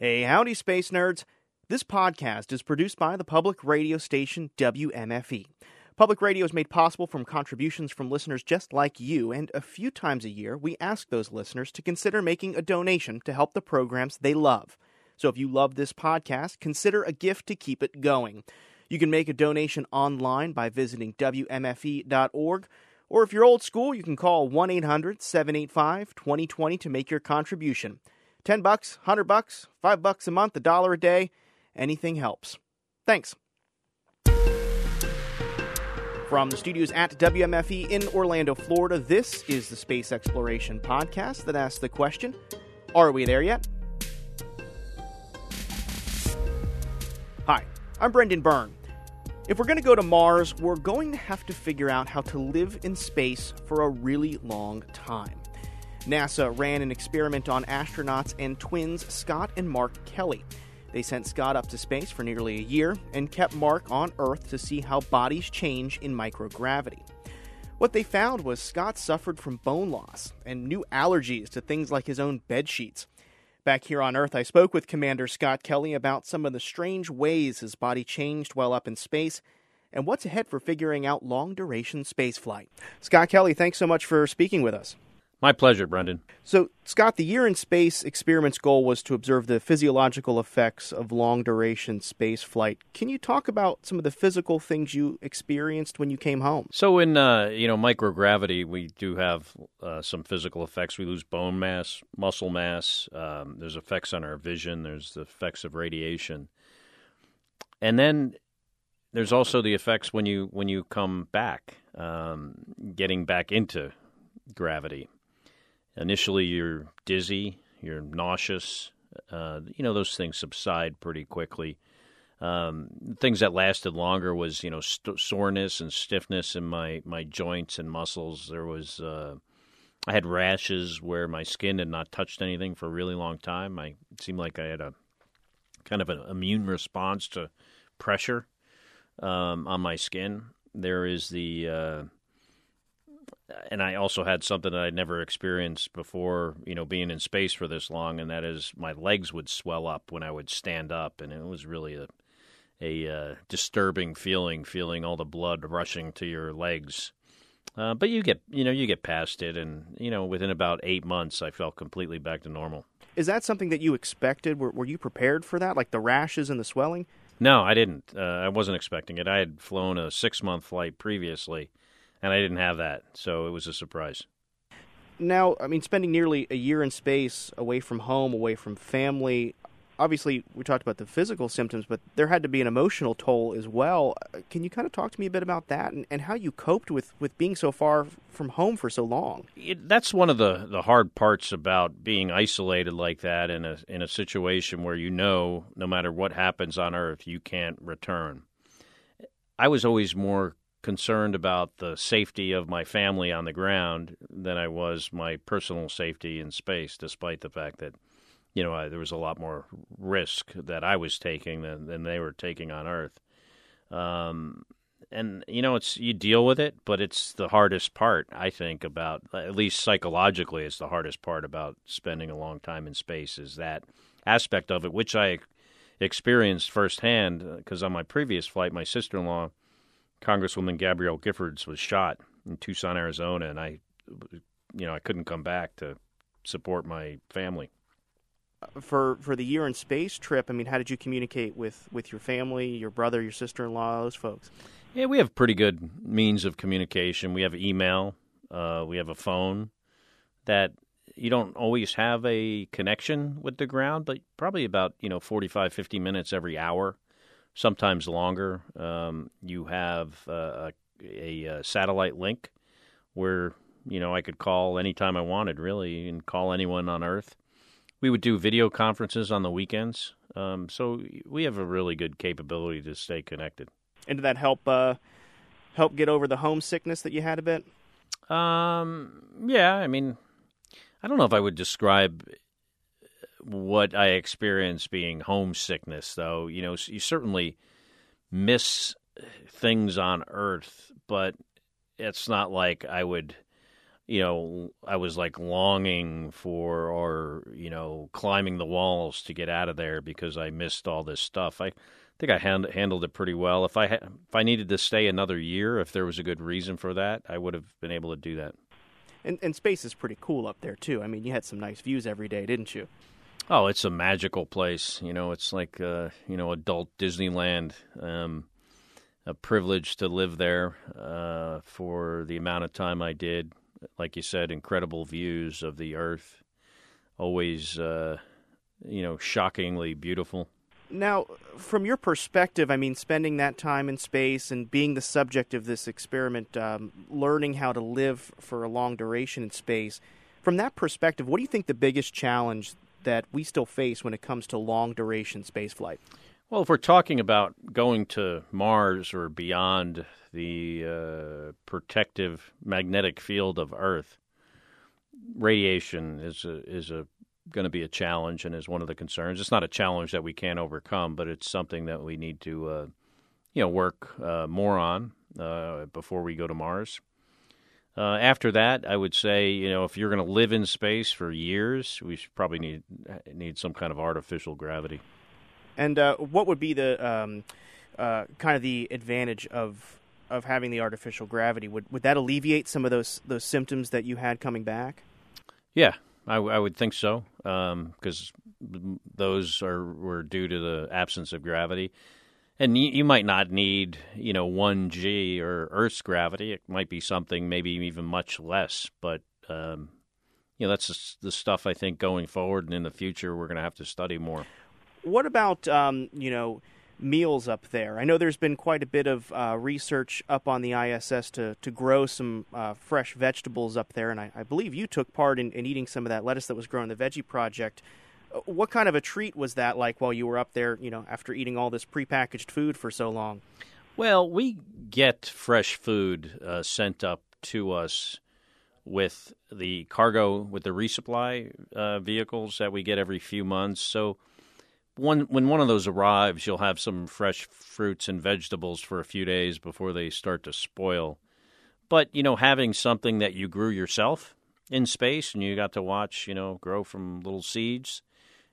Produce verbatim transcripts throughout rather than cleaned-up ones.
Hey, howdy, space nerds. This podcast is produced by the public radio station W M F E. Public radio is made possible from contributions from listeners just like you, and a few times a year we ask those listeners to consider making a donation to help the programs they love. So if you love this podcast, consider a gift to keep it going. You can make a donation online by visiting W M F E dot org, or if you're old school, you can call one eight hundred seven eight five two zero two zero to make your contribution. ten bucks, one hundred bucks, five bucks a month, a dollar a day, anything helps. Thanks. From the studios at W M F E in Orlando, Florida, this is the Space Exploration Podcast that asks the question, are we there yet? Hi, I'm Brendan Byrne. If we're going to go to Mars, we're going to have to figure out how to live in space for a really long time. NASA ran an experiment on astronauts and twins Scott and Mark Kelly. They sent Scott up to space for nearly a year and kept Mark on Earth to see how bodies change in microgravity. What they found was Scott suffered from bone loss and new allergies to things like his own bedsheets. Back here on Earth, I spoke with Commander Scott Kelly about some of the strange ways his body changed while up in space and what's ahead for figuring out long-duration spaceflight. Scott Kelly, thanks so much for speaking with us. My pleasure, Brendan. So, Scott, the Year in Space experiment's goal was to observe the physiological effects of long-duration space flight. Can you talk about some of the physical things you experienced when you came home? So in, uh, you know, microgravity, we do have uh, some physical effects. We lose bone mass, muscle mass. Um, there's effects on our vision. There's the effects of radiation. And then there's also the effects when you, when you come back, um, getting back into gravity. Initially, you're dizzy, you're nauseous. Uh, you know, those things subside pretty quickly. Um, things that lasted longer was, you know, st- soreness and stiffness in my, my joints and muscles. There was, uh, I had rashes where my skin had not touched anything for a really long time. I, it seemed like I had a kind of an immune response to pressure um, on my skin. There is the... Uh, And I also had something that I'd never experienced before, you know, being in space for this long, and that is my legs would swell up when I would stand up, and it was really a, a uh, disturbing feeling, feeling all the blood rushing to your legs. Uh, but you get, you know, you get past it, and, you know, within about eight months, I felt completely back to normal. Is that something that you expected? Were, were you prepared for that, like the rashes and the swelling? No, I didn't. Uh, I wasn't expecting it. I had flown a six-month flight previously. And I didn't have that, so it was a surprise. Now, I mean, spending nearly a year in space, away from home, away from family, obviously we talked about the physical symptoms, but there had to be an emotional toll as well. Can you kind of talk to me a bit about that and, and how you coped with, with being so far from home for so long? It, that's one of the, the hard parts about being isolated like that in a, in a situation where you know no matter what happens on Earth, you can't return. I was always more concerned about the safety of my family on the ground than I was my personal safety in space, despite the fact that, you know, I, there was a lot more risk that I was taking than, than they were taking on Earth. Um, and, you know, it's you deal with it, but it's the hardest part, I think, about, at least psychologically, it's the hardest part about spending a long time in space is that aspect of it, which I experienced firsthand because on my previous flight, my sister-in-law, Congresswoman Gabrielle Giffords, was shot in Tucson, Arizona, and I, you know, I couldn't come back to support my family. For for the Year in Space trip, I mean, how did you communicate with, with your family, your brother, your sister-in-law, those folks? Yeah, we have pretty good means of communication. We have email, uh, we have a phone that you don't always have a connection with the ground, but probably about, you know, forty-five, fifty minutes every hour. Sometimes longer. Um, you have uh, a, a satellite link where, you know, I could call anytime I wanted, really, and call anyone on Earth. We would do video conferences on the weekends. Um, so we have a really good capability to stay connected. And did that help uh, help get over the homesickness that you had a bit? Um, yeah, I mean, I don't know if I would describe what I experienced being homesickness, though. You know, you certainly miss things on Earth, but it's not like I would, you know, I was like longing for, or, you know, climbing the walls to get out of there because I missed all this stuff. I think I hand, handled it pretty well. If I ha- if I needed to stay another year, if there was a good reason for that, I would have been able to do that. And, and space is pretty cool up there, too. I mean, you had some nice views every day, didn't you? Oh, it's a magical place. You know, it's like, uh, you know, adult Disneyland. Um, a privilege to live there uh, for the amount of time I did. Like you said, incredible views of the Earth. Always, uh, you know, shockingly beautiful. Now, from your perspective, I mean, spending that time in space and being the subject of this experiment, um, learning how to live for a long duration in space, from that perspective, what do you think the biggest challenge that we still face when it comes to long-duration spaceflight? Well, if we're talking about going to Mars or beyond the uh, protective magnetic field of Earth, radiation is a, is a going to be a challenge and is one of the concerns. It's not a challenge that we can't overcome, but it's something that we need to, uh, you know, work uh, more on uh, before we go to Mars. Uh, after that, I would say, you know, if you're going to live in space for years, we should probably need need some kind of artificial gravity. And uh, what would be the um, uh, kind of the advantage of of having the artificial gravity? Would would that alleviate some of those those symptoms that you had coming back? Yeah. I, I would think so, because um, those are were due to the absence of gravity. And you, you might not need, you know, one G or Earth's gravity. It might be something maybe even much less. But, um, you know, that's the stuff I think going forward and in the future we're going to have to study more. What about, um, you know, meals up there? I know there's been quite a bit of uh, research up on the I S S to, to grow some uh, fresh vegetables up there, and I, I believe you took part in, in eating some of that lettuce that was grown in the Veggie Project. What kind of a treat was that like while you were up there, you know, after eating all this prepackaged food for so long? Well, we get fresh food uh, sent up to us with the cargo, with the resupply uh, vehicles that we get every few months, so One, when one of those arrives, you'll have some fresh fruits and vegetables for a few days before they start to spoil. But, you know, having something that you grew yourself in space and you got to watch, you know, grow from little seeds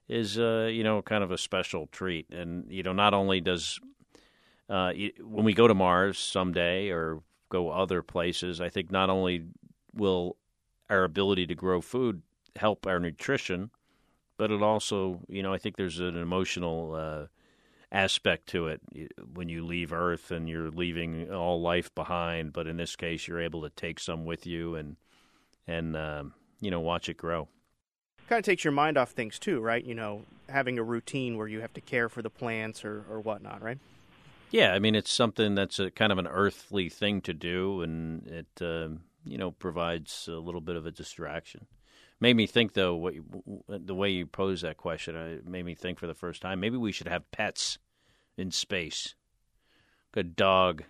is, uh, you know, kind of a special treat. And, you know, not only does uh, when we go to Mars someday or go other places, I think not only will our ability to grow food help our nutrition, but it also, you know, I think there's an emotional uh, aspect to it when you leave Earth and you're leaving all life behind. But in this case, you're able to take some with you and, and um, you know, watch it grow. Kind of takes your mind off things too, right? You know, having a routine where you have to care for the plants or, or whatnot, right? Yeah, I mean, it's something that's a kind of an earthly thing to do, and it, uh, you know, provides a little bit of a distraction. Made me think, though, what you, the way you posed that question, it made me think for the first time, maybe we should have pets in space. Good dog.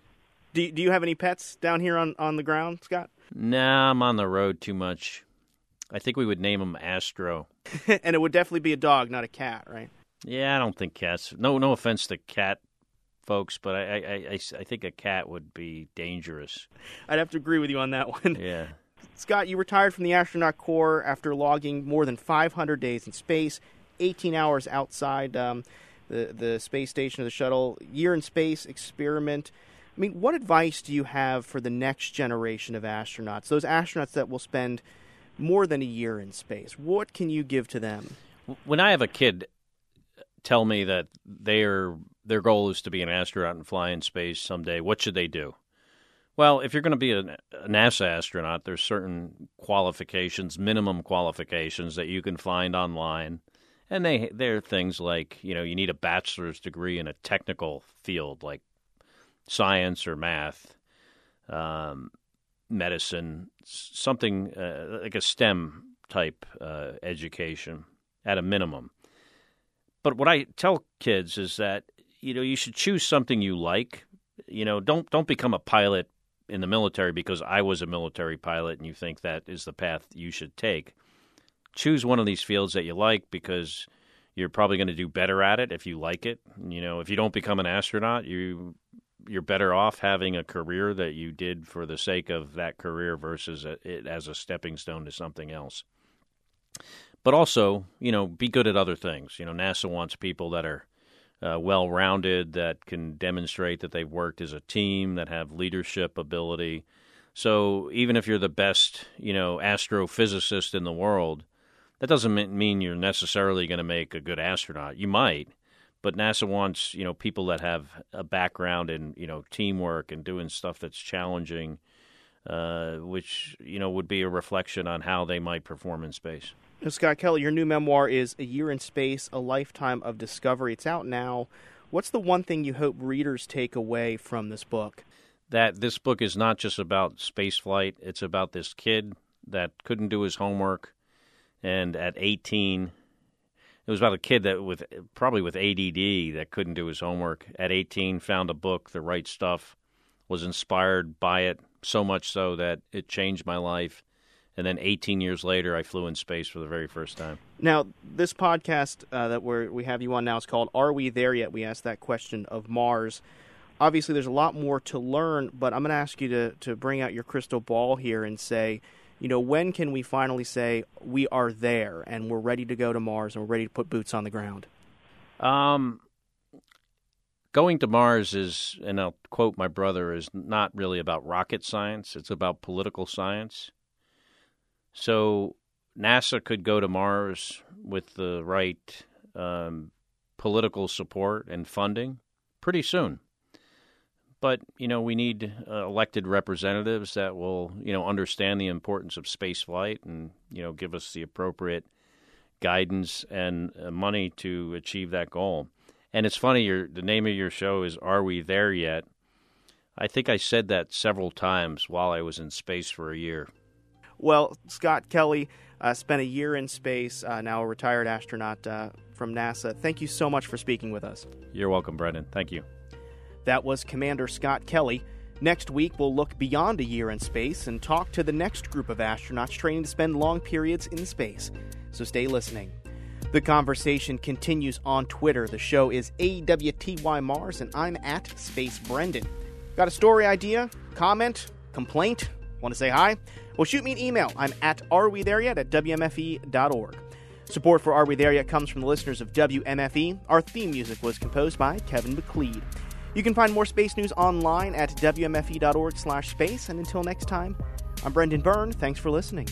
Do, do you have any pets down here on, on the ground, Scott? Nah, I'm on the road too much. I think we would name him Astro. And it would definitely be a dog, not a cat, right? Yeah, I don't think cats. No no offense to cat folks, but I, I, I, I think a cat would be dangerous. I'd have to agree with you on that one. Yeah. Scott, you retired from the astronaut corps after logging more than five hundred days in space, eighteen hours outside um, the, the space station or the shuttle, year in space experiment. I mean, what advice do you have for the next generation of astronauts, those astronauts that will spend more than a year in space? What can you give to them? When I have a kid tell me that their their goal is to be an astronaut and fly in space someday, what should they do? Well, if you're going to be a NASA astronaut, there's certain qualifications, minimum qualifications that you can find online. And they they're things like, you know, you need a bachelor's degree in a technical field like science or math, um, medicine, something uh, like a STEM type uh, education at a minimum. But what I tell kids is that, you know, you should choose something you like. You know, don't don't become a pilot in the military because I was a military pilot and you think that is the path you should take. Choose one of these fields that you like because you're probably going to do better at it if you like it. You know, if you don't become an astronaut, you you're better off having a career that you did for the sake of that career versus a, it as a stepping stone to something else. But also, you know, be good at other things. You know, NASA wants people that are uh, well-rounded, that can demonstrate that they've worked as a team, that have leadership ability. So even if you're the best, you know, astrophysicist in the world, that doesn't mean you're necessarily going to make a good astronaut. You might. But NASA wants, you know, people that have a background in, you know, teamwork and doing stuff that's challenging, uh, which, you know, would be a reflection on how they might perform in space. Scott Kelly, your new memoir is A Year in Space, A Lifetime of Discovery. It's out now. What's the one thing you hope readers take away from this book? That this book is not just about space flight. It's about this kid that couldn't do his homework, and at eighteen... It was about a kid that with probably with A D D that couldn't do his homework. At eighteen, found a book, The Right Stuff, was inspired by it, so much so that it changed my life. And then eighteen years later, I flew in space for the very first time. Now, this podcast uh, that we're, we have you on now is called Are We There Yet? We asked that question of Mars. Obviously, there's a lot more to learn, but I'm going to ask you to, to bring out your crystal ball here and say, you know, when can we finally say we are there and we're ready to go to Mars and we're ready to put boots on the ground? Um, going to Mars is, and I'll quote my brother, is not really about rocket science. It's about political science. So NASA could go to Mars with the right um, political support and funding pretty soon. But, you know, we need uh, elected representatives that will, you know, understand the importance of space flight and, you know, give us the appropriate guidance and uh, money to achieve that goal. And it's funny, your, the name of your show is Are We There Yet? I think I said that several times while I was in space for a year. Well, Scott Kelly uh, spent a year in space, uh, now a retired astronaut uh, from NASA. Thank you so much for speaking with us. You're welcome, Brendan. Thank you. That was Commander Scott Kelly. Next week, we'll look beyond a year in space and talk to the next group of astronauts training to spend long periods in space. So stay listening. The conversation continues on Twitter. The show is A W T Y Mars, and I'm at Space Brendan. Got a story idea, comment, complaint? Want to say hi? Well, shoot me an email. I'm at arewethereyet at W M F E dot org. Support for Are We There Yet comes from the listeners of W M F E. Our theme music was composed by Kevin McLeod. You can find more space news online at W M F E dot org slash space. And until next time, I'm Brendan Byrne. Thanks for listening.